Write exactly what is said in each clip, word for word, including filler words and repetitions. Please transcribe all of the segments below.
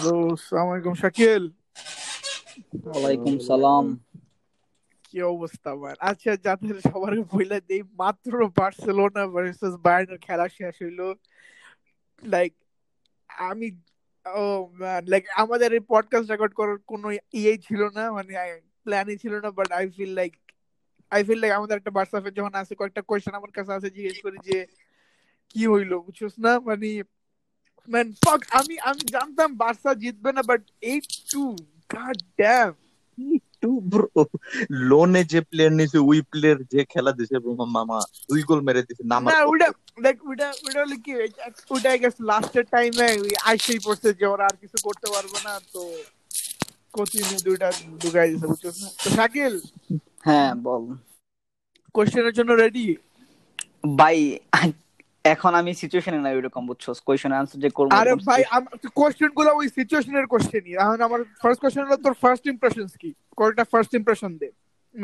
Hello, আসসালামু আলাইকুম শাকিল। ওয়ালাইকুম সালাম। কি অবস্থা ভাই? আচ্ছা, যাদের সবার বইলা দেই, মাত্র বার্সেলোনা ভার্সেস বায়ার্নের খেলা শেষ হলো। লাইক আমি ও ম্যান, লাইক আমাদের এই পডকাস্ট রেকর্ড করার কোনো ইয়েই ছিল না, মানে প্ল্যানই ছিল না, but I feel like I feel like আমাদের একটা বার্সা ফ্যান যখন আসে, কয়েকটা কোয়েশ্চেন আমার কাছে আছে, জিজ্ঞেস করি যে কি হইলো, বুঝছস না? মানে man fuck, আমি আমি জানতাম বার্সা জিতবে না, but eight two god damn two bro, লোনে যে প্লেয়ার নিছে ওই প্লেয়ার যে খেলা দিছে bro, মামা দুই গোল মেরে দিছে না, না ওটা লাইক ওটা ওটা লিখি ওটা আই গেস লাস্ট টাইমে আইসি পড়ছে যে ওরা আর কিছু করতে পারবে না, তো কোচিনি দুইটা দুগাই দিছে, বুঝছস না? তো শাকিল, হ্যাঁ বল, কোশ্চেনের জন্য রেডি? বাই এখন আমি সিচুয়েশনে নাই, এরকম বুঝছস, কোশ্চেন আনসার যে করব। আরে ভাই কোশ্চেনগুলো ওই সিচুয়েশনের কোশ্চেনই। এখন আমার ফার্স্ট কোশ্চেন হলো তোর ফার্স্ট ইমপ্রেশনস কি? কোনটা ফার্স্ট ইমপ্রেশন দে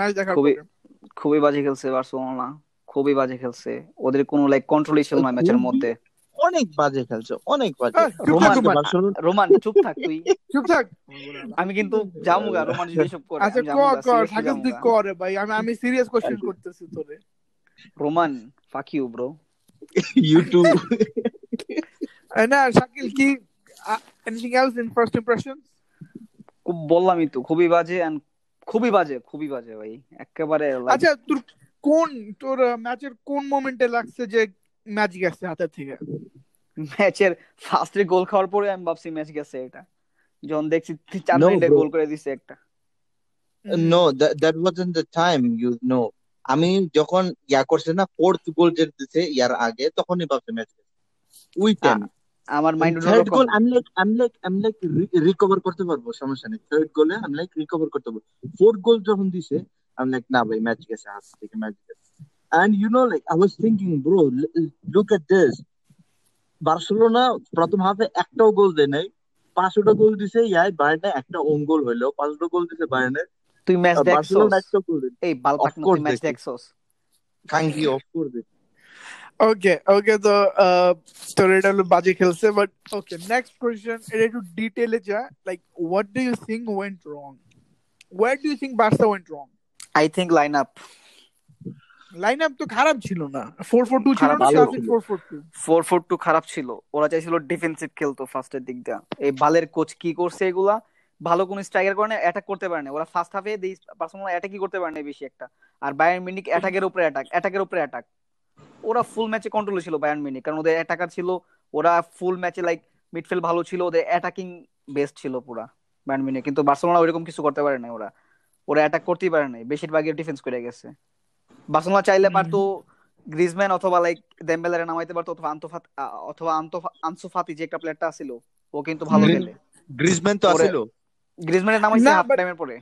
ম্যাচ দেখার পরে? খুবই বাজে খেলছে বার্সেলোনা, খুবই বাজে খেলছে, ওদের কোনো লাইক কন্ট্রোলই ছিল না ম্যাচের মধ্যে, অনেক বাজে খেলছে, অনেক বাজে। রোমান রোমান চুপ থাক, তুই চুপ থাক, আমি কিন্তু জামুগা রোমান যদি সব করে। আচ্ছা কর কর থাকস তুই কর ভাই, আমি আমি সিরিয়াস কোশ্চেন করতেছি তোরে। Roman fuck you bro. বললামই তো খুবই বাজে, খুবই বাজে, খুবই বাজে ভাই একেবারে। আচ্ছা তোর কোন তোর ম্যাচের কোন মোমেন্টে লাগছে যে ম্যাচ গেছে হাতের থেকে? ম্যাচের ফার্স্টে গোল খাওয়ার পরে আমি ভাবছি ম্যাচ গেছে, এটা যখন দেখছি চার মিনিটে গোল করে দিছে একটা। No, that, that wasn't the time, you know. আমি যখন ইয়া করছে না ফোর্থ গোল যে দিছে ইয়ার আগে, তখনই ভাবছি ম্যাচ উই টাইম আমার মাইন্ড থার্ড গোল আমি লাইক আমি লাইক আমি লাইক রিকভার করতে পারবো, সমস্যা নেই, থার্ড গোলে আমি লাইক রিকভার করতে পারবো। ফোর্থ গোল যখন দিছে আমি লাইক না ভাই ম্যাচ গেছে, আজ থেকে ম্যাচ গেছে। And you know like I was thinking bro look at this, Barcelona প্রথম হাফে একটাও গোল দেয় নাই, পাঁচটা গোল দিছে ইয়াই, বায়ার্নে একটা ওন গোল হইলো, পাঁচটা গোল দিছে বায়ার্নে। তুই ম্যাচ দেখছস? এই বালপাক না, তুই ম্যাচ দেখছস? কাঙ্গি অফ করে দে। ওকে ওকে, তো স্টোরিটা হলো বাজে খেলছে, বাট ওকে নেক্সট কোশ্চেন, এটা একটু ডিটেইলে যা, like what do you think went wrong? Where do you think Barca went wrong? I think lineup, lineup তো খারাপ ছিল না, four four two ছিল না, four four two four four two খারাপ ছিল, ওরা চাইছিল ডিফেন্সিভ খেলতো ফার্স্টের দিক দা। এই বালের কোচ কি করছে এগুলা? ভালো কোন স্ট্রাইকার করে না, অ্যাটাক করতে পারে না, ওরা ফার্স্ট হাফে বার্সেলোনা অ্যাটাকই করতে পারে না বেশি একটা। আর বায়ার্ন মিউনিখ অ্যাটাকের উপরে অ্যাটাক, অ্যাটাকের উপরে অ্যাটাক, ওরা ফুল ম্যাচে কন্ট্রোলে ছিল বায়ার্ন মিউনিখ, কারণ ওদের অ্যাটাকার ছিল, ওরা ফুল ম্যাচে লাইক মিডফিল্ড ভালো ছিল, ওদের অ্যাটাকিং বেস্ট ছিল পুরা বায়ার্ন মিউনিখ, কিন্তু বার্সেলোনা ওইরকম কিছু করতে পারে না, ওরা ওরা অ্যাটাক করতেই পারে না, বেশিরভাগই ডিফেন্স করে গেছে। বার্সেলোনা চাইলে পারতো গ্রিজম্যান অথবা লাইক দেমবেলেরে নামাইতে পারতো, অথবা আন্তফাত অথবা আনসু ফাতি যে একটা প্লেয়ারটা ছিল ও কিন্তু ভালো খেলে। গ্রিজম্যান তো ছিল, গ্রিজম্যানের নাম হইছে হাফ টাইমের পরে।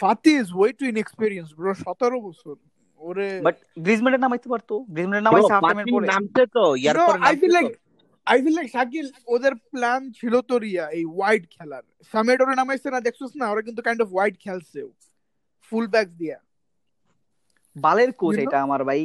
Fati is way too inexperience bro, seventeen বছর ওরে, বাট গ্রিজম্যানের নাম হইতে পারতো, গ্রিজম্যানের নাম হইছে হাফ টাইমের পরে নামতে তো ইয়ার পরে। I feel like I feel like Shakil ওদের প্ল্যান ছিল তো রিয়া এই ওয়াইড খেলার, সামেট ওর নাম হইছে না, দেখছস না ওরা কিন্তু কাইন্ড অফ ওয়াইড খেলছে ফুল ব্যাকস দিয়া, বালের কোচ এটা আমার ভাই।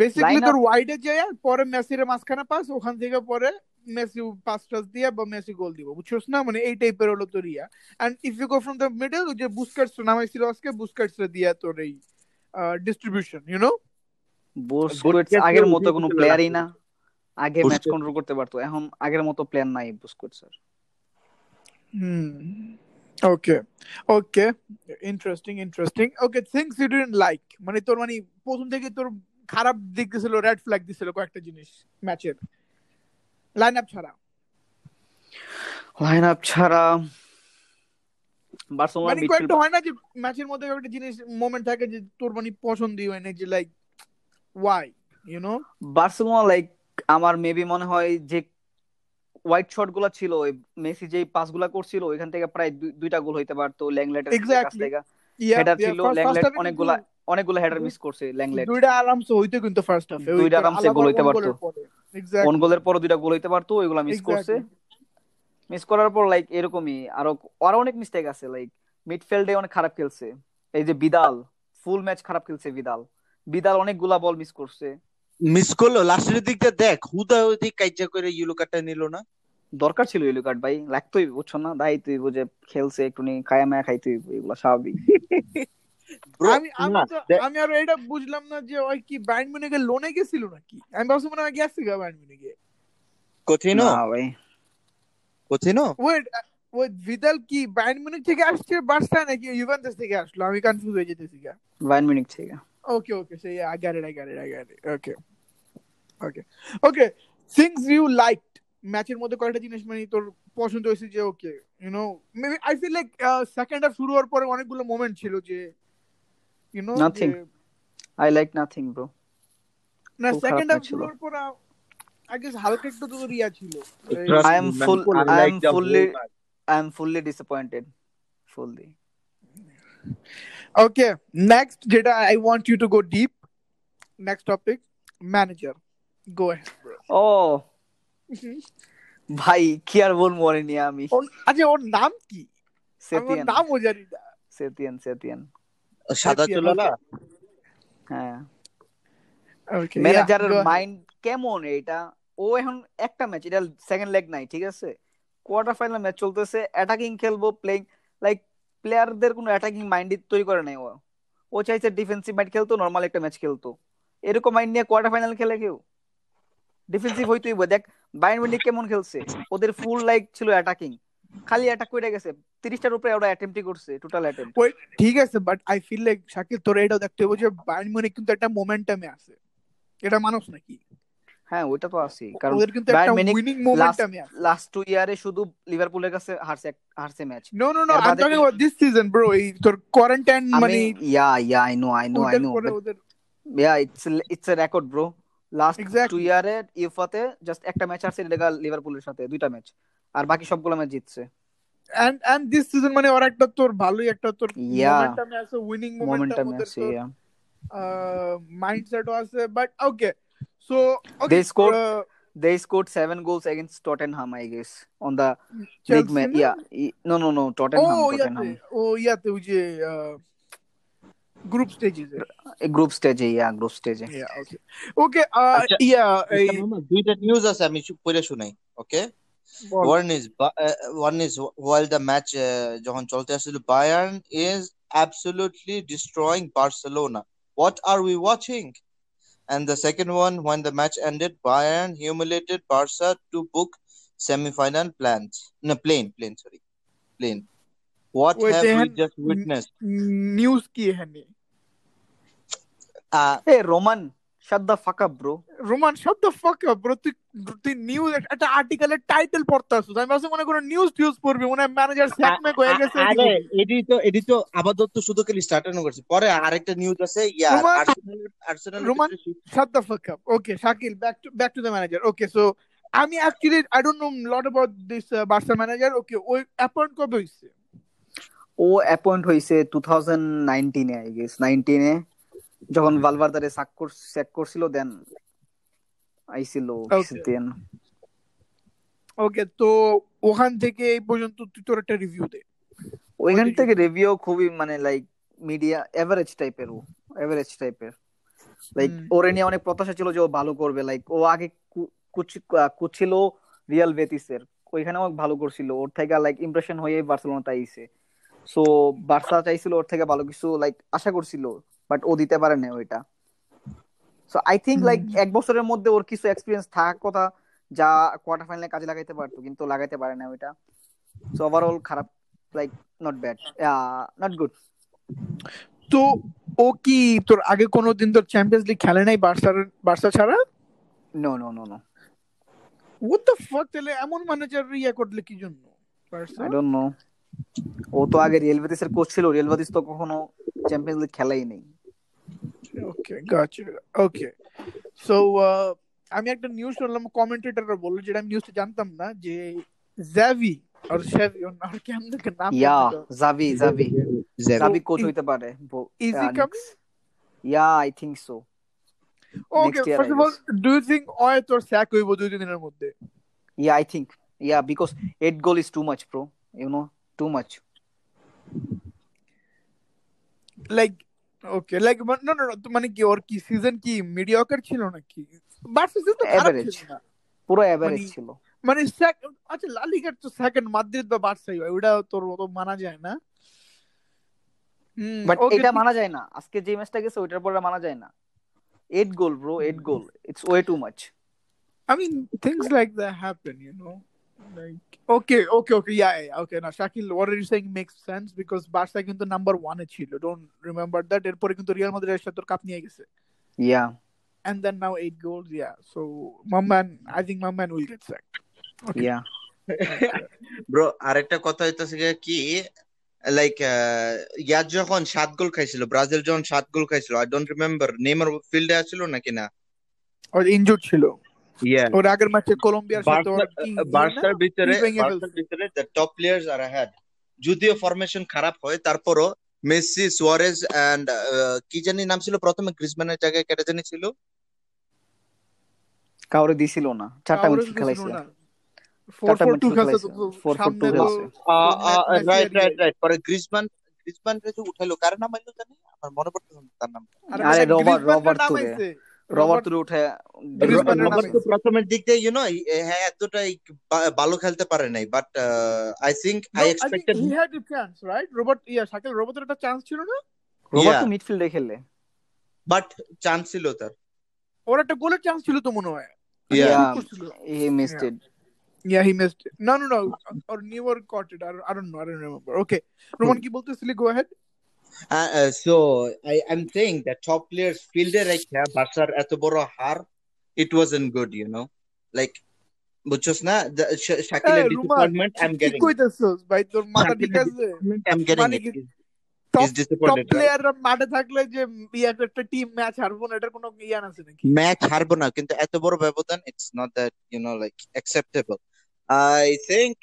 বেসিক্যালি তোর ওয়াইডে যায় পরে মেসির মাঝখানে পাস, ওখান থেকে পরে মেসি পাস টাস দিয়ে বা মেসি গোল দিব, বুঝছস না? মানে এই টাইপের হলো তো রিয়া। And if you go from the middle, যে বুস্কাটস নামাইছিল আজকে, বুস্কাটস দিয়া তোর এই ডিস্ট্রিবিউশন, ইউ নো, বুস্কাটস আগের মতো কোনো প্লেয়ারই না, আগে ম্যাচ কন্ট্রোল করতে পারতো, এখন আগের মতো প্লেয়ার নাই Busquets sir. Hmm okay okay, interesting interesting. Okay, things you didn't like, মানে তোর মানে প্রথম থেকে তোর খারাপ দিক ছিল, রেড ফ্ল্যাগ দিছিল কয়েকটা জিনিস ম্যাচের। লাইনআপ ছাড়া, লাইনআপ ছাড়া বার্সেলোনা মিডফিল্ড হয় না যে ম্যাচের মধ্যে একটা জিনিস মোমেন্ট থাকে যে তোর মানে পছন্দই হয় না, যে like why, you know, Barcelona like আমার মেবি মনে হয় যে ওয়াইড শটগুলো ছিল, ওই মেসি যেই পাসগুলো করছিল ওইখান থেকে প্রায় দুইটা গোল হইতে পারতো। ল্যাংলেটের কাছ থেকে হেডার ছিল, ল্যাংলেট অনেকগুলা অনেকগুলো হেডার মিস করছে ল্যাংলেট, দুইটা আরামসে হইতো, কিন্তু ফার্স্ট হাফে দুইটা আরামসে গোল হইতে পারতো, কোন গোলের পর দুইটা গোল হইতে পারতো, ওইগুলা মিস করছে। মিস করার পর লাইক এরকমই আরো আরো অনেক মিস্টেক আছে, লাইক মিডফিল্ডে অনেক খারাপ খেলছে, এই যে বিদাল ফুল ম্যাচ খারাপ খেলছে, বিদাল বিদাল অনেকগুলা বল মিস করছে, মিস করলো লাস্টের দিকটা, দেখ হুদা হুদি কাইজা করে ইয়েলো কার্ডটা নিল না, দরকার ছিল ইয়েলো কার্ড ভাই, লাগতোই বুঝছো না, দায়ী তুই বুঝে খেলছে একটু নি খায়া মায়া খাইতে এগুলো স্বাভাবিক। আমি আমি আর এটা বুঝলাম না যে ওই কি বাইন মিউনিখে লোনে গেছিল নাকি, আমি ভাবছি মনে হয় গেছে গা বাইন মিউনিখে। কোথিনো না ভাই কোথিনো, ওয়েট ওয়েট ভিদাল কি বাইন মিউনিখ থেকে আসছে বার্সা নাকি ইউভেন্টাস থেকে আসলো? আমি কনফিউজ হয়ে যেতেছি গা। বাইন মিউনিখ থেকে। Okay okay so yeah I got it I got it I got it okay okay okay things you like ম্যাচের মধ্যে কয়েকটা জিনিস মানে তোর পছন্দ হয়েছে যে okay you know maybe I feel like second half শুরু হওয়ার পরে অনেকগুলো মোমেন্ট ছিল যে you know nothing I like nothing bro না সেকেন্ড হাফ শুরু হওয়ার পরে আই গেস হালকা একটু তো রিয়া ছিল। I am full I am fully I am fully disappointed fully. Okay next যেটা I want you to go deep next topic manager go ahead bro. ও ভাই কি আর বলবো ওরে নিয়ে আমি। আচ্ছা ওর নাম কি? সেতিয়ান। নাম ও জানি না। সেতিয়ান সেতিয়ান সাদা চুলওয়ালা। হ্যাঁ ওকে ম্যানেজারের মাইন্ড কেমন এটা? ও এখন একটা ম্যাচ, এটা সেকেন্ড লেগ নাই ঠিক আছে, কোয়ার্টার ফাইনাল ম্যাচ চলতেছে, অ্যাটাকিং খেলবো, প্লেইং লাইক প্লেয়ারদের কোনো অ্যাটাকিং মাইন্ড তৈরি করে নাই। ও ও চাইছে ডিফেন্সিভ মাইন্ড খেলতো, নরমাল একটা ম্যাচ খেলতো, এরকম মাইন্ড নিয়ে কোয়ার্টার ফাইনাল খেলে কেউ ডিফেন্সিভ হইতোই। দেখ বাইন মিউনিখ কেমন খেলছে, ওদের ফুল লাইক ছিল অ্যাটাকিং, খালি অ্যাটাক করে গেছে, ত্রিশটার উপরে ওরা অ্যাটেম্পটই করছে টোটাল অ্যাটেম্প। ঠিক আছে but I feel like Shakil তোর এটা দেখতে হবে যে বাইন মিউনিখ কিন্তু একটা মোমেন্টামে আছে, এটা মানুষ নাকি? হ্যাঁ ওটা তো আছে, কারণ ওদের কিন্তু একটা উইনিং মোমেন্টামে আছে। লাস্ট টু ইয়ারে শুধু লিভারপুলের কাছে হারছে হারছে match. No no no I am talking about this season bro, তোর কোয়ারেন্টাইন মানে yeah yeah I know I know I know yeah it's it's a record bro. Last exactly. two year at ইউফাতে just একটা match আছে Liverpool লিভারপুলের সাথে, দুইটা match, আর বাকি সবগুলো ম্যাচ জিতছে। and and this season মানে ওর একটা তোর ভালোই একটা তোর মোমেন্টাম আছে, উইনিং মোমেন্টাম আছে, মাইন্ডসেট আছে। but okay so okay they scored uh, they scored seven goals against Tottenham I guess on the Chelsea big match yeah no no no Tottenham oh, Tottenham oh yeah the uh, group stages a group stage yeah group stage yeah okay okay uh, yeah duita news asa ami pore shunai okay one is uh, one is while the match jokhon cholte ashilo Bayern is absolutely destroying Barcelona, what are we watching? And the second one, when the match ended, Bayern humiliated Barca to book semi-final plans no plane plane sorry plane What Wait, have we just witnessed? News ki hai ne? Ah, hey Roman, shut the fuck up, bro. Roman, shut the fuck up, bro. Tu tu news at article at title porta so. Ami ashe mone kono news news porbe mone manager sack me goye geche. Are edi to edi to abadotto shudhu khali start on korche. Pore arekta news ache yaar Arsenal Arsenal Roman shut the fuck up. Okay, Shakil back to back to the manager. Okay, so ami actually I don't know lot about this uh, Barca manager. Okay, oi appoint kobe hoyse? ও appoint হইছে দুই হাজার উনিশ A I guess, উনিশ এ যখন ভালভারদারে সাক course check করছিল দেন আইছিল সেতেন। ওকে তো ওখান থেকে এই পর্যন্ত তুই তোর একটা রিভিউ দে। ওইখান থেকে রিভিউ খুবই মানে লাইক মিডিয়া এভারেজ টাইপের, ও এভারেজ টাইপের লাইক ওরেনিয়া অনেক প্রত্যাশা ছিল যে ও ভালো করবে, লাইক ও আগে কুছ কুছিল রিয়াল বেটিসের ওইখানে ও ভালো করছিল, ওর থেকে লাইক ইমপ্রেশন হয়ে বার্সেলোনাতে আইছে। সো বার্সা চাইছিল ওর থেকে ভালো কিছু, লাইক আশা করছিল, বাট ও দিতে পারে না ওইটা। সো আই থিংক লাইক এক বছরের মধ্যে ওর কিছু এক্সপেরিয়েন্স থাকার কথা, যা কোয়ার্টার ফাইনালে কাজে লাগাইতে পারতো, কিন্তু লাগাইতে পারে না ওইটা। সো ওভারঅল খারাপ, like not bad not good. তো ও কি তোর আগে কোনোদিন তোর চ্যাম্পিয়ন্স লিগ খেলে নাই বার্সা বার্সা ছাড়া? No no no no what the fuck, তাহলে এমন ম্যানেজার ইয়া করলে কি জন্য? I don't no. ও তো আগে রিয়াল বেটিসের কোচ ছিল, রিয়াল বেটিস তো কখনো চ্যাম্পিয়ন্স লিগ খেলাই নাই। ওকে গট ইট ওকে সো আমি একটা নিউজ শুনলাম, কমেন্টেটররা বলল, যেটা আমি নিউজটা জানতাম না, যে জাভি আর শেভি ওর নাম কি আমাদের নাম yeah Xavi Xavi Xavi coach হইতে পারে। Easy coming yeah I think so. Okay first of all do you think ওই তোর স্যাক হইবো দুই দিনের মধ্যে? Yeah I think yeah because eight goal is too much bro, you know too much like okay like but no no no মানে কি ওর কি season কি mediocre ছিল নাকি? Barca season তো খারাপ ছিল না, পুরো average ছিল। মানে আচ্ছা লা লিগার তো সেকেন্ড মাদ্রিদ বা বার্সেলোনা ওটা তোর মত মানা যায় না, বাট এটা মানা যায় না আজকে যে ম্যাচটা গেছে ওটার পরে মানা যায় না। eight goal bro, eight goal, it's way too much. I mean things like that happen, you know, like okay okay okay yeah yeah okay now Shakil what are you saying makes sense because Barca কিন্তু number one এ ছিল, don't remember that, এর পরে কিন্তু Real Madrid এর সাথে তোর cup নিয়ে গেছে, yeah, and then now eight goals, yeah, so my man, I think my man will get sacked. Okay. Yeah. Bro, আরেকটা কথা হইতাছে কি লাইক ইয়ার যখন সাত গোল খাইছিল ব্রাজিল যখন সাত গোল খাইছিল আই ডোন্ট রিমেম্বার নেইমার ফিল্ডে ছিল নাকি না আর ইনজুরড ছিল, ইয়া ওর আগের ম্যাচে কলম্বিয়ার সাথে বার্সার ভিতরে বার্সার ভিতরে the top players are ahead, যদিও ফরমেশন খারাপ হয় তারপরও মেসি সুয়ারেজ এন্ড কি জানি নাম ছিল প্রথমে গ্রিজমানের জায়গায় কেটে জানি ছিল কাউরে দিছিল না চারটা গোল খেলাইছিল ভালো খেলতে পারে নাই, but I think I expected he had a chance right Robert yeah Shakil রোবটের একটা চান্স ছিল না, রোবট তো মিডফিল্ডে খেলে বাট চান্স ছিল তার, ওর একটা গোলের চান্স ছিল তো মনে হয়, yeah he missed it. Yeah, he missed it. No, no, no. Or never caught it. I don't, I don't know. I don't remember. Okay. Roman, ki bolte silly. Go ahead. Uh, uh, so, I, I'm saying that top players fielder like Barca eto boro har, it wasn't good, you know. Like, buchos na, the sh- Shakil hey, disappointment, Ruman, I'm getting it. Shakil disappointment, I'm getting it. Is, top, is disappointed, top player ra mata thakle je iya ekta team match harbo na etar kono iya na naki match harbo na kintu eto boro byabodan it's not that you know like acceptable. I think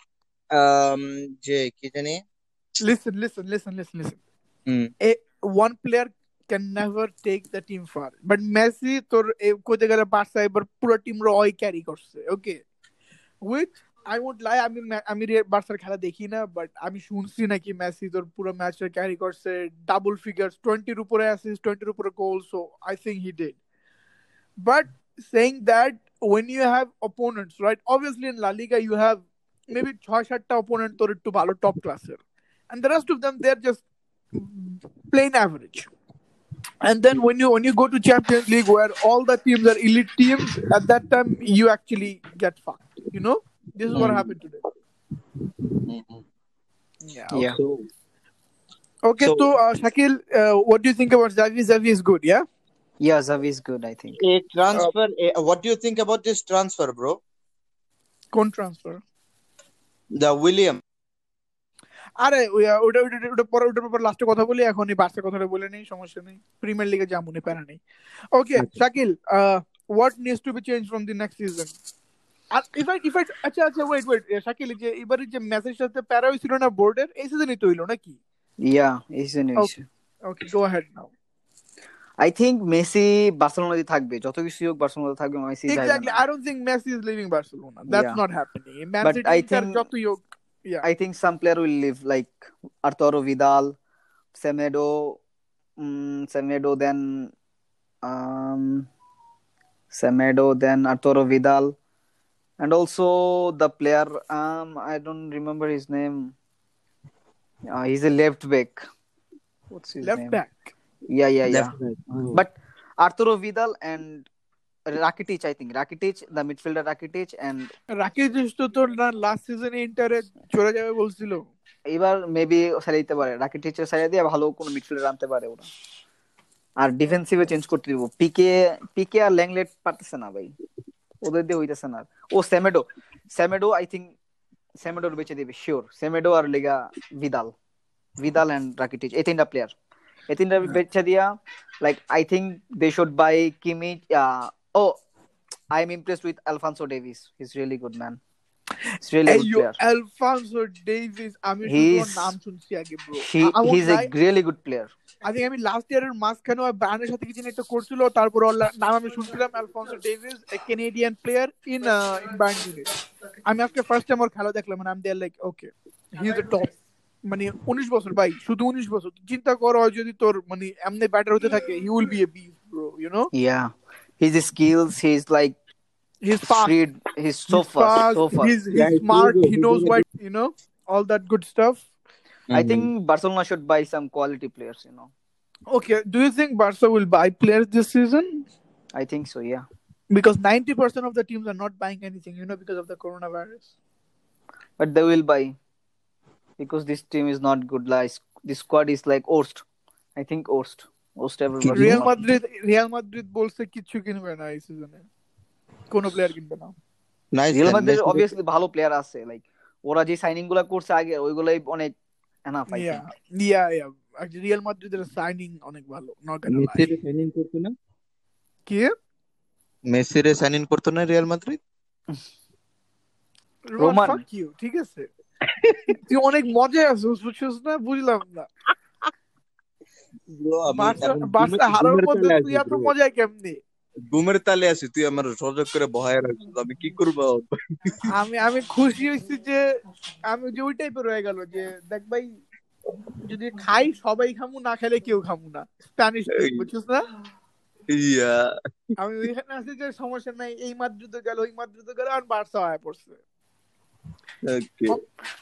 um, Jay, Kijani. Listen, listen, listen, listen, listen. Mm. A, one player can never take the team far. But Messi, tor koi jagah Barca par pura team ro oi carry korche. Okay. Which I won't lie, I mean, I mean, Barca khela dekhi na, but আমি শুনছি নাকি Messi তোর পুরো match carry করছে double figures twenty এর উপরে assist twenty এর উপরে goal, so I think he did. But saying that, when you have opponents, right? Obviously, in La Liga, you have maybe six to seven opponent to to bhalo top classer, and the rest of them they're just plain average. And then when you when you go to Champions League, where all the teams are elite teams, at that time you actually get fucked. You know, this is what happened today. Mm-hmm. Yeah. Okay. Yeah. So, okay. So, so uh, Shakil, uh, what do you think about Xavi? Xavi is good, yeah. Yeah, Xavi is good, I think. A transfer. Uh, a, what do you think about this transfer, bro? Which transfer? The William. আরে ওটা ওটা ওটা পরে ওটার পর লাস্টে কথা বলি, এখনই বাসে কথাটা বলে নেই, সমস্যা নেই, প্রিমিয়ার লিগে জামুনি প্যারা নেই। ওকে Shakil, what needs to be changed from the next season? R if I if I আচ্ছা আচ্ছা wait wait শাকিল, যে এবারে যে মেসেজটাতে প্যারা হইছিল না বোর্ডের, এই সিজনই তো হইলো নাকি? Yeah, এই সিজনই হইছে। Okay, go ahead now. I think Messi Barcelona থাকবে, যত কিছু হোক Barcelona থাকবে, Messi যাবে। Exactly, I don't think Messi is leaving Barcelona. That's yeah. not happening. Man But City I think যত হোক yeah. I think some player will leave like Arturo Vidal, Semedo, um, Semedo then um Semedo then Arturo Vidal and also the player um I don't remember his name. Uh, he's a left back. What's his left name? Left back. Yeah, yeah, yeah. Mm-hmm. But Arturo Vidal and Rakitic, I think. Rakitic, the midfielder Rakitic and... Rakitic to toh last season Inter chora jabe bolchilo. Ebar maybe salite pare. Rakitic er saliye diye bhalo kono midfielder ramte pare ora. Ar defensive e change korte dibo. PK, PK ar Lenglet parteche na bhai. Oder diye hoiteche na. Oh, Semedo. Semedo, I think Semedo beche dibe sure. Semedo ar lega Vidal. Vidal and Rakitic. Ei tinta player. I think they becha dia, like I think they should buy Kimmich. Uh, oh, I'm impressed with Alphonso Davies. He's really good, man. He's really hey, good yo, player. Alphonso Davies, I mean, he's naam sunchi age bro. He, I, I he's a lie. really good player. I think I mean last year মাঝখানে ওই ব্যানের সাথে কিছু একটা করছিল, তারপর ওর নাম আমি শুনছিলাম Alphonso Davies, a Canadian player in uh, in Bangladesh. আমি আজকে first time ওর খেলা দেখলাম, and I'm there like okay, he's a top. মানে উনিশ বছর ভাই, শুধু উনিশ বছর, চিন্তা কর যদি তোর মানে এমনি ব্যাটার হতে থাকে, he will be a beast bro, you know. Yeah, his skills, he is like He's fast. He's, he's so he's fast. So fast. He's, he's yeah, smart. He knows what, you know, all that good stuff. Mm-hmm. I think Barcelona should buy some quality players, you know. Okay. Do you think Barca will buy players this season? I think so, yeah. Because ninety percent of the teams are not buying anything, you know, because of the coronavirus. But they will buy. Because this team is not good. Like, this squad is like Ost. I think Ost. Ost everywhere. Real Madrid Real Madrid bolse kichu kinbe na ei season e. Kono player kinbe na. Nice. Real Madrid obviously bhalo player asche, like ora je signing gula korche age oi gulai onek enough I think. Yeah, yeah. Actually Real Madrid er signing onek bhalo. Not gonna lie. Messi signing korto na? Ki? Messi re signing korto na Real Madrid? Roman. Fuck you. ঠিক আছে। তুই অনেক মজা আসছিস বুঝছিস না বুঝলাম না বাসটা হারার পর তুই এত মজা কেমনে ঘুমের তালে আসিস তুই আমার সহযোগ করে বহায় রাখছিস আমি কি করব আমি আমি খুশি হইছি যে আমি যে ওই টাইপের হয়ে গেল যে দেখ ভাই যদি খাই সবাই খামু না খেলে কেউ খামু না স্প্যানিশ বুঝছিস না ইয়া আমি ওইখানে আসি যে সমস্যা নাই এই মাদ্রিদ গেল ওই মাদ্রিদ গেল আর বার্সা আয়া পড়ছে Okay.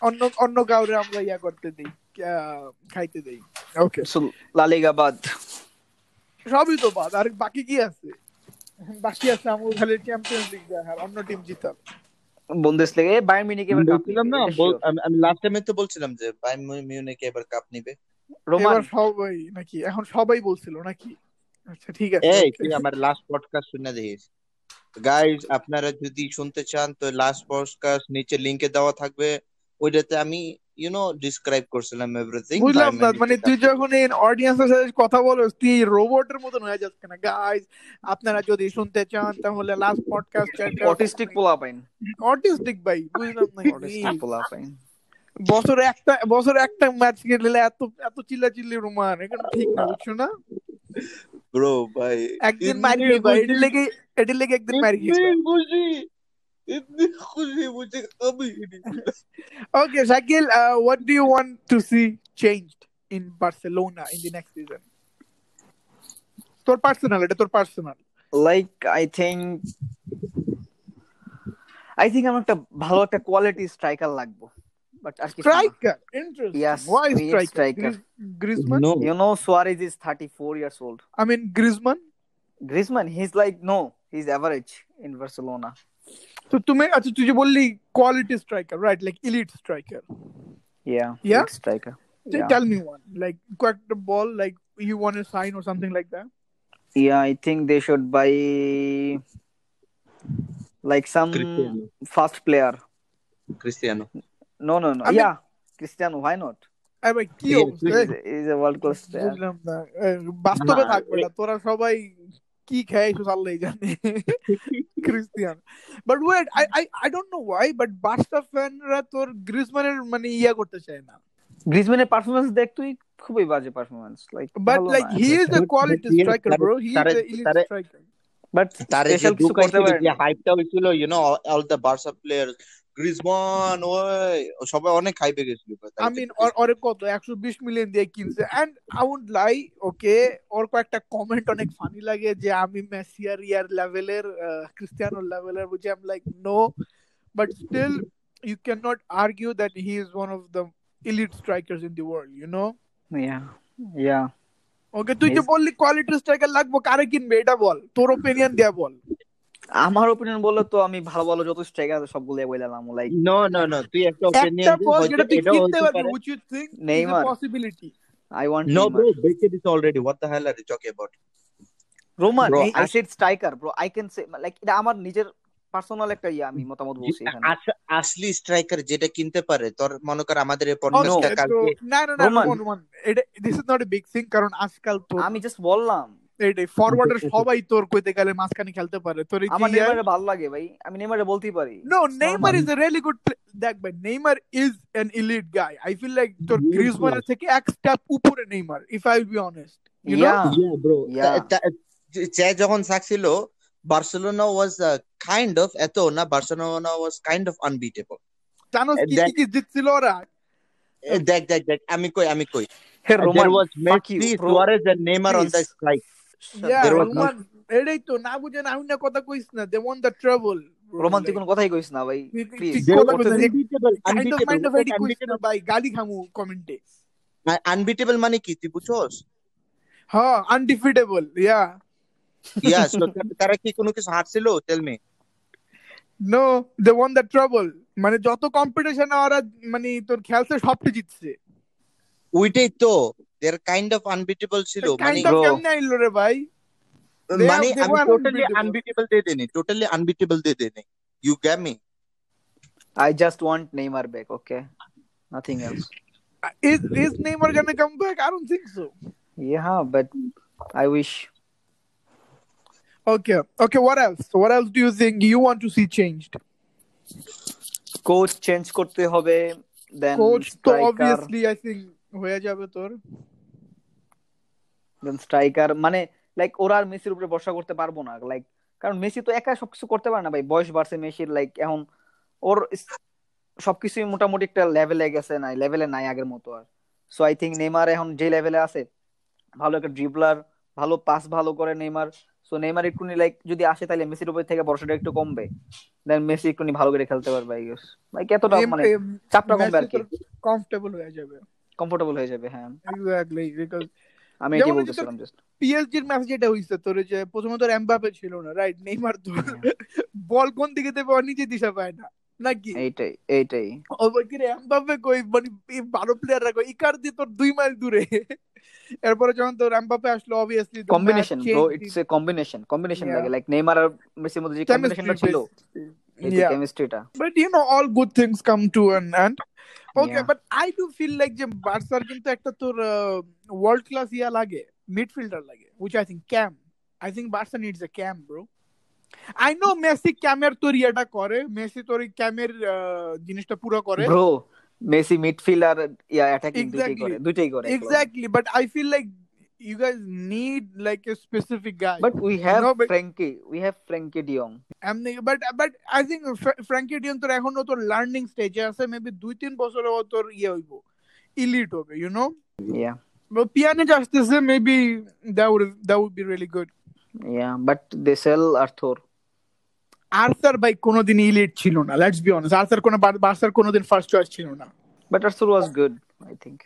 On no, on no, Gauri, I'm going to eat. खाइते दे. Okay. So, लालेगा बाद. शाबी तो बाद. अरे बाकी क्या है? बाकी ऐसा हम उधर लेके हम टीम जीत गया है. अन्नो टीम जीता. बुंदेस लेके बायर्न म्यूनिख के बार कप ना. बोल. अम्म लास्ट टाइम में तो बोल चिलम जे बायर्न म्यूनिख के बार कप नहीं बे. रोमा. एक बार शाबाई ना कि. एक हम शाबाई बोल चिलो ना कि. अच्छा ठीक है. ए कि हमारे लास्ट पॉडकास्ट सुनना दे গাইজ আপনারা যদি শুনতে চান তো লাস্ট পডকাস্ট নিচে লিংকে দেওয়া থাকবে ওইটাতে আমি ইউ নো ডেসক্রাইব করছিলাম এভরিথিং বুঝলাম না মানে তুই যখন এই অডিয়েন্সের সাথে কথা বলছিস তুই রোবটের মত হয়ে যাচ্ছিস না গাইজ আপনারা যদি শুনতে চান তাহলে লাস্ট পডকাস্ট অটিস্টিক পোলাপাইন অটিস্টিক ভাই বুঝলাম না অটিস্টিক পোলাপাইন বছরে একটা বছরে একটা ম্যাচ খেললে এত এত চিল্লাচিল্লি রোমান এটা ঠিক না বুঝছো না ব্রো ভাই একদিন মারি ভাই এটা লাগে এটা লাগে একদিন মারি খুশি ইতনি খুশি মুঝে কবি okay Shakil what do you want to see changed in Barcelona in the next season তোর পার্সোনাল এটা তোর personal like I think I think আমার একটা ভালো একটা quality striker লাগবে But striker, interesting. Yes, why striker? striker? Griezmann. No. You know, Suarez is thirty-four years old. I mean, Griezmann. Griezmann, he's like no, he's average in Barcelona. So, you mean, अच्छा तुझे बोली quality striker, right? Like elite striker. Yeah. Yeah. Elite striker. So, yeah. Tell me one, like quick the ball, like you want to sign or something like that. Yeah, I think they should buy like some Cristiano. fast player. Cristiano. No, no, no. I yeah, mean, Cristiano, why not? I mean, Kio is a world class player. বাস্তবে থাকবে না তোরা সবাই কি খায় সুশালে জানে Cristiano but wait I I I don't know why but Barca ফ্যানরা তোর গ্রিজমানের মানে ইয়া করতে চায় না গ্রিজমানের পারফরম্যান্স দেখ তুই খুবই বাজে performance like but like he is a quality striker bro he is a elite striker but special super star হাইপটা হইছিল you know all the Barca players Griezmann, oy, সবাই অনেক হাই পেয়ে গেছিল I mean or or কত one hundred twenty million দিয়ে কিনছে and I won't lie okay or কয়েকটা কমেন্ট অনেক ফানি লাগে যে আমি মেসি আর ইয়ার লেভেলের ক্রিস্টিয়ানো লেভেলের which I'm like no but still you cannot argue that he is one of the elite strikers in the world you know yeah yeah okay তুই যে বললি কোয়ালিটি স্ট্রাইকার লাগবে কারে কিনবে এটা বল তোর ওপিনিয়ন দে বল আমার ওপিনিয়ন বললো তো আমি ভালো ভালো যত স্ট্রাইকার আছে সবগুলো বলেলাম লাইক নো নো নো তুই একটা ওপিনিয়ন দিস যেটা তুই কিনতে পারবি which you think is a possibility I want no bro Beckham is already what the hell are you talking about Roman bro, I said striker bro I can say like এটা আমার নিজের personal একটা ইয়া আমি মতামত বলছি এখানে আসলি striker যেটা কিনতে পারে তোর মনে কর আমাদের এই পডকাস্টটা কালকে না না না রোমান এটা this is not a big thing কারণ আজকাল তো আমি জাস্ট বললাম ফরওয়ার্ডের সবাই তোর কইতে গেলে মাঝখানে খেলতে পারে তোর আমার নেইমারে ভালো লাগে ভাই আমি নেইমারে বলতেই পারি no Neymar is a really good দেখ ভাই Neymar is an elite guy I feel like তোর গ্রিজমানের থেকে এক স্টেপ উপরে Neymar if I will be honest you know yeah bro চে যখন থাকছিল বার্সেলোনা ওয়াজ কাইন্ড অফ এত না Barcelona was kind of unbeatable জানোস কি কি জিতছিল ওরা দেখ দেখ দেখ আমি কই আমি কই হে Roman there was Messi, Suarez and Neymar on the strike Yeah, Roman, এটাই তো না বুঝে না হুন না কথা কইস না they won the treble romantic কোন কথাই কইস না ভাই প্লিজ ভাই গালি খামু কমেন্টে আনবিটেবল মানে কি তুই বুঝছস হ্যাঁ আনডিফিটেবল ইয়া ইয়া সো তারা কি কোন কিছু হারছিল tell me no they won the treble মানে যত কম্পিটিশন ওরা মানে তোর খেলছে সবটা জিতছে ওইটাই তো देयर काइंड ऑफ अनबीटेबल ছিল মানে কাইন্ড অফ কেমনে আইলো রে ভাই মানে আমি টোটালি আনবিটেবল দে দেনে টোটালি আনবিটেবল দে দেনে you get me I just want Neymar back okay nothing else is is Neymar going to come back I don't think so yeah but I wish okay okay what else what else do you think you want to see changed coach change করতে হবে then coach তো obviously I think হয়ে যাবে তোর দেন striker মানে like ওরা আর মেসির উপরে ভরসা করতে পারবো না লাইক কারণ মেসি তো একা সবকিছু করতে পারে না ভাই বয়স বাড়ছে মেসির লাইক এখন ওর সবকিছু মোটামুটি একটা লেভেলে গেছে না লেভেলে নাই আগের মতো আর সো আই থিঙ্ক নেইমার এখন যে লেভেলে আছে ভালো একটা ড্রিবলার ভালো পাস ভালো করে নেইমার সো নেইমার একটু লাইক যদি আসে তাহলে মেসির উপর থেকে ভরসাটা একটু কমবে দেন মেসি একটু ভালো করে খেলতে পারবে আই গেস লাইক এতটা মানে চাপটা কমবে আর কি কমফোর্টেবল হয়ে যাবে comfortable হয়ে যাবে হ্যাঁ exactly because আমি এটাই বলছিলাম জাস্ট পিএসজি এর ম্যাচ যেটা হইছে তোর যে প্রথমত এমবাপে ছিল না রাইট নেইমার তো বল কোন দিকে দেবে ও নিজে দিশা পায় না নাকি এইটাই এইটাই ওই কি রে এমবাপে কই মানে ভালো প্লেয়াররা কই ইকার্দি তোর দুই মাইল দূরে এরপরে যখন তোর এমবাপে আসলো obviously combination bro it's a combination combination লাগে লাইক নেইমার আর মেসির মধ্যে যে কম্বিনেশনটা ছিল এই কেমিস্ট্রিটা but you know all good things come to an end Okay, yeah. but I do feel like the Barca কিন্তু একটা তোর world class ইয়া লাগে midfielder লাগে which I think Cam I think Barca needs a Cam bro I know Messi Camer তোর ইয়াটা করে Messi তোর Camer জিনিসটা পুরো করে bro Messi midfielder ইয়া attacking দুটেই করে দুটেই করে exactly but I feel like you guys need like a specific guy but we have no, but... Frankie we have Frankie de Jong am nahi but but I think Frankie de Jong tor ekhono tor learning stage e ache maybe two three bochore o tor ye hoibo elite hobe you know yeah but piano jastese maybe that would that would be really good yeah but they sell Arthur Arthur bhai kono din elite chilo na let's be honest Arthur kono Barca kono din first choice chilo na but Arthur was good I think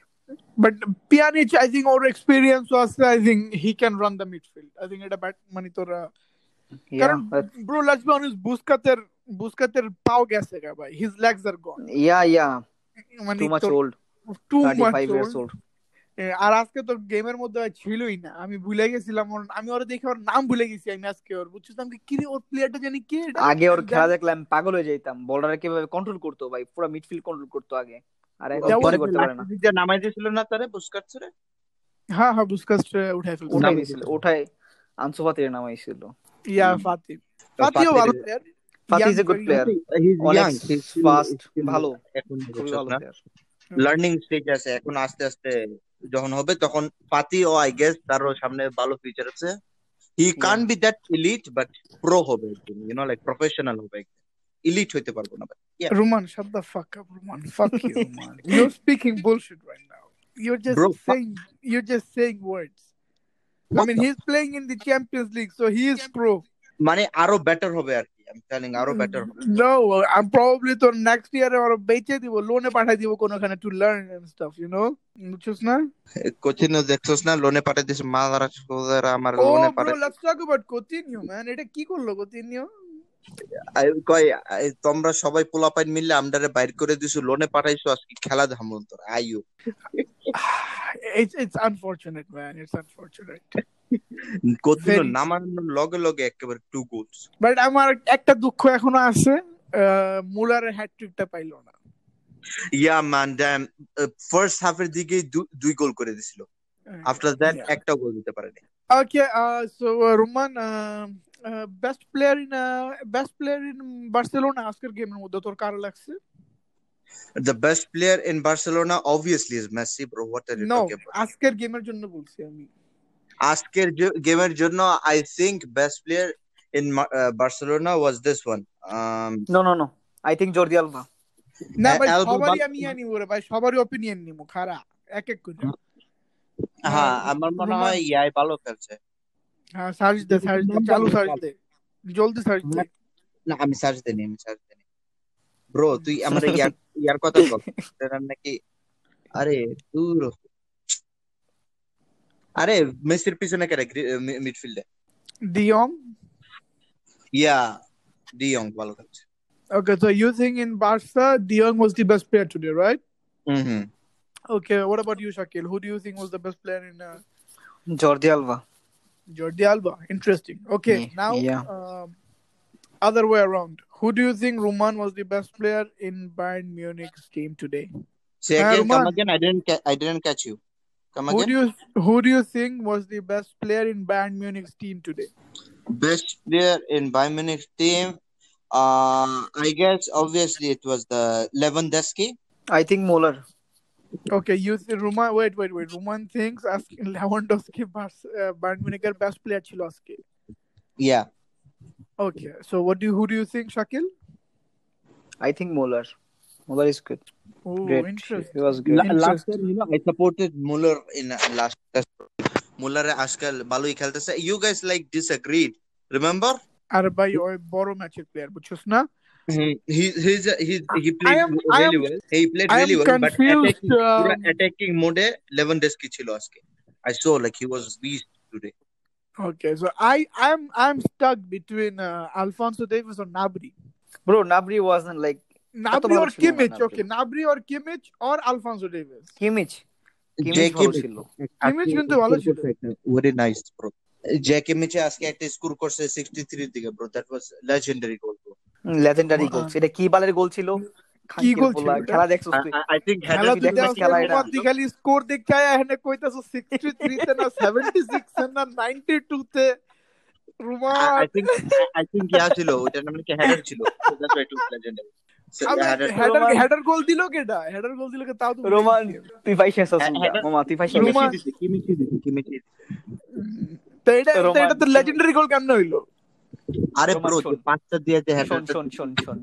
but Pjanic I think our experience was I think he can run the midfield I think it a bat manitora yeah, karon but... bro let's be honest Busquets Busquets pao kaise ga bhai his legs are gone yeah yeah Mani too much tor, old too much years old আর আজকে তোর গেমের মধ্যে ছিলই না আমি ভুলে গেছিলাম আমি ওর দেখে ওর নাম ভুলে গেছি আমি আজকে ওর বুঝছিস আমি কি ওর প্লেয়ারটা জানি কে আগে ওর খেলা দেখলাম পাগল হয়ে যাইতাম বলাররা কিভাবে কন্ট্রোল করতে ভাই পুরো মিডফিল্ড কন্ট্রোল করতে আগে আর এখন পরে করতে পারে না যে নামাই দিছিল না তারে বুস্কাটস রে হ্যাঁ হ্যাঁ বুস্কাটস উঠাই ফেল উঠাইছিল উঠাই আনসু ফাতির নামাইছিল ইয়া ফাতি ফাতিও ভালো player Fati is a good player he is young he is fast ভালো এখন ভালো প্লেয়ার লার্নিং স্টেজ আছে এখন আস্তে আস্তে যখন হবে তখন পাতি ও আই গেস তার সামনে ভালো ফিচার আছে he can be that elite but pro হবে ইউ নো লাইক প্রফেশনাল হবে এলিট হতে পারবো না but Roman shut the fuck up Roman fuck you Roman you're speaking bullshit right now you're just Bro, saying you're just saying words I mean he's playing in the Champions League so he is pro মানে আরো better হবে আর কি I'm telling আরো better হবে no I'm probably তোর next year or বেচে দিব লোনে পাঠাই দিব কোনখানে to learn and stuff you know বুঝছস না কোচিনো দেখছস না লোনে পাঠাই দিছ মাদারাজ কোদার আমার লোনে পাঠাই ও let's talk about Coutinho man এটা কি করলো Coutinho আই কই তোমরা সবাই পোলা পাইন মিললে আমদারে বাইরে করে দিছো লোনে পাঠাইছো আজকে খেলা ধামন তোর আইও it's it's unfortunate man it's unfortunate কোতিনো নামানোর লগে লগে একেবারে টু গোলস বাট আমার একটা দুঃখ এখনো আছে মুলারের হ্যাটট্রিকটা পাইলো না ইয়া মান ড্যাম ফার্স্ট হাফের দিকে দুই গোল করে দিছিল আফটার দ্যাট একটা গোল দিতে পারেনি okay so Roman best player in best player in Barcelona আজকের গেমের মধ্যে তোর কার লাগছে the best player in Barcelona obviously is Messi bro what are you no, talking about আজকের গেমের জন্য বলছি আমি আজকের গেমের জন্য I think best player in uh, Barcelona was this one um, no no no I think Jordi Alba না ভাই সবারই আমি জানি ওরে ভাই সবারই opinion নিমু খারা এক এক করে হ্যাঁ আমার মনে হয় ইয়াই ভালো খেলছে हां सर्च दे सर्च दे चालू सर्च दे जल्दी सर्च दे না আমি সার্চ দেনি আমি সার্চ দেনি ব্রো তুই আমারে ইয়ার ইয়ার কথা বল এর নাকি আরে দূর আরে মেসির পিছনে কে মিডফিল্ডার ডিয়ং ইয়া ডিয়ং ভালো খেলছে Okay, so you think in Barca, De Jong was the best player today, right? Mm-hmm. Okay, what about you, Shakil? Who do you think was the best player in... Uh... Jordi Alba. Jordi Alba, interesting. Okay, yeah. now, yeah. Uh, other way around. Who do you think Ruman was the best player in Bayern Munich's team today? Say uh, again, Ruman. come again, I didn't, ca- I didn't catch you. Come again. Who do you, who do you think was the best player in Bayern Munich's team today? Best player in Bayern Munich's team? Uh, I guess obviously it was the Lewandowski. I think Muller. Okay, you Ruman. Wait, wait, wait. Ruman thinks asking Lewandowski, uh, Bayern Munich best player Chiloski. Yeah. Okay. So, what do you, who do you think, Shakil? I think Muller. Muller is good. Oh, Great. interesting. He was good. La- last year, you know, I supported Muller in uh, last. Muller, Ashkal, Balui kheltese. You guys like disagreed. Remember? Are by a borrow match player, but just now he he's he he played am, really am, well. He played really well, confused, but attacking, um, attacking mode Lewandowski chilo aske. I saw like he was beast today. Okay, so I I'm I'm stuck between uh, Alphonso Davies or Nabri. Bro, Nabri wasn't like Nabri or Kimmich. Nabri. Okay, Nabri or Kimmich or Alphonso Davies. Kimmich. Kimmich chilo. Kimmich কিন্তু ভালো ছিল. Very nice, bro. Jackie Mitchell asked at his score course sixty-three দিকে bro that was legendary goal bro. legendary goal এটা কি বালের গোল ছিল কি গোল ছিল খেলা দেখছস তুই I think খেলা তুই দেখছস খেলা এটা automatically score দেখে আয়া এখানে কইতাছ sixty-three তে না seventy-six না ninety-two তে Ruma I think I think ইয়া ছিল ওটার নাম কি হেডার ছিল that's why it was legendary header goal দিল কেডা হেডার গোল দিল কে তাও তো রোমান তুই ভাই শেষ আছিস মামা তুই ভাই শেষ আছিস কি মিছি কি মিছি এটা এটা তো লেজেন্ডারি গোল কেন হলো আরে ব্রো পাঁচটা দিয়ে যে হেডার শুন শুন শুন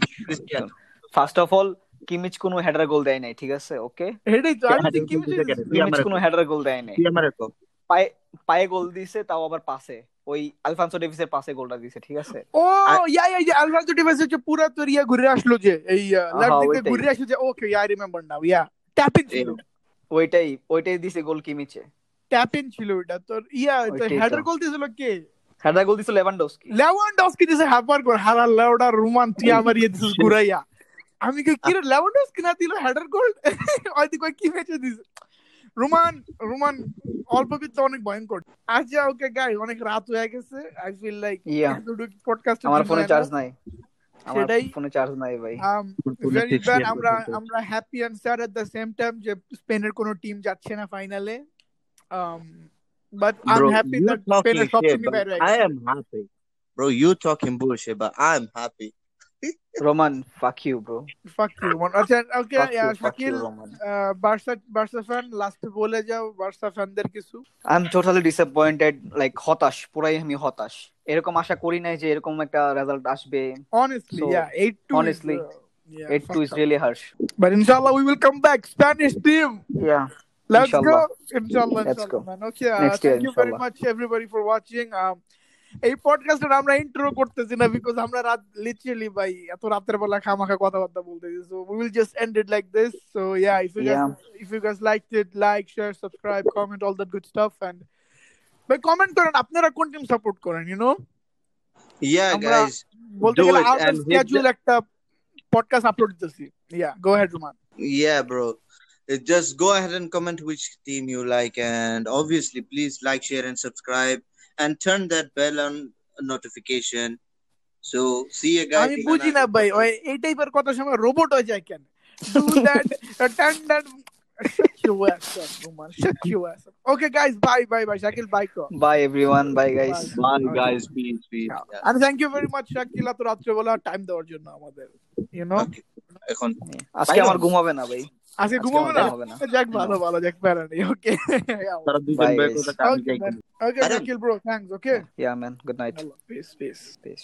ফার্স্ট অফ অল কিমিচ কোনো হেডার গোল দেয় নাই ঠিক আছে ওকে হেডাই তো আর কিমিচ কোনো হেডার গোল দেয় নাই আমারে তো পায়ে পায়ে গোল দিয়েছে তাও আবার পাসে ওই আলফানসো ডেভিসের পাসে গোলটা দিয়েছে ঠিক আছে ও ইয়া ইয়া যে আলফানসো ডেভিস যে পুরো তোরিয়া ঘুরে আসলো যে এই লেফট দিকে ঘুরে আসলো যে okay I remember now yeah tapping ছিল ওইটাই ওইটাই দিয়েছে গোল কিমিচে ট্যাপিং ছিল এটা তোর ইয়া তো হেডার গোল দিছিল কে হেডার গোল দিছিল লেভানডস্কি লেভানডস্কি দিছে হাফার গোল হারা লাউডা রোমান তুই আমার ইয়া দিছিস ঘুরাইয়া আমি কি কি লেভানডস্কি না দিল হেডার গোল ওই দিকে কিমিচে দিছে রোমান রোমান অল্প বিতে অনেক ভয়ঙ্কর আচ্ছা ওকে গাই অনেক রাত হয়ে গেছে আই ফিল লাইক পডকাস্ট আমার ফোনে চার্জ নাই আমার ফোনে চার্জ নাই ভাই ভেরি ব্যাড আমরা আমরা happy and sad at the same time যে স্পেনের কোনো টিম যাচ্ছে না ফাইনালে um but I'm bro, happy that Spain is stopping me right I am happy bro you talking bullshit but I'm happy Roman, fuck you, bro. Fuck you, Roman. Okay, okay, fuck yeah, you, Shakil, uh, Barca, Barca fan, last pe bole jao, Barca fan der kichu. I'm totally disappointed, like hotash, purai ami hotash. Erokom asha kori nai je erokom ekta result ashbe. Honestly, so, yeah, eight two. Honestly, uh, yeah, eight two is really harsh. But inshallah, we will come back. Spanish team. Yeah. Let's inshallah. go. Inshallah, Let's inshallah, go. Man. Okay, uh, Next thank year, you inshallah. very much, everybody, for watching. Um, এই পডকাস্টে আমরা intro করতেছি না because আমরা রাত literally ভাই এত রাতের বেলা খামাখা কথাবার্তা বলতেছি so we will just and it like this so yeah if you guys if you guys liked it like share subscribe comment all that good stuff and ভাই কমেন্ট করেন আপনারা কোন টিম সাপোর্ট করেন ইউ নো ইয়া গাইস বলতে গেলে out schedule একটা podcast upload করতেছি yeah go ahead Ruman yeah bro just go ahead and comment which team you like and obviously please like share and subscribe and turn that bell on notification so see you guys I bujhi na bhai oi ei type er kotha shomoy robot hoy jay ken do that turn that okay guys bye bye bye Shakil bye ko. bye everyone bye guys bye, bye guys peace peace yeah. Yeah. and thank you very much Shakil ato ratre bola time dewar jonno amader you know ekhon ajke amar ghumabe na bhai আজকে ঘুমাবো না যাক ভালো ভালো যাক প্যারা নেই ওকে তারা দুই দিন ব্যাক করতে কাজ যাই okay okay kill bro thanks okay yeah man good night peace peace piece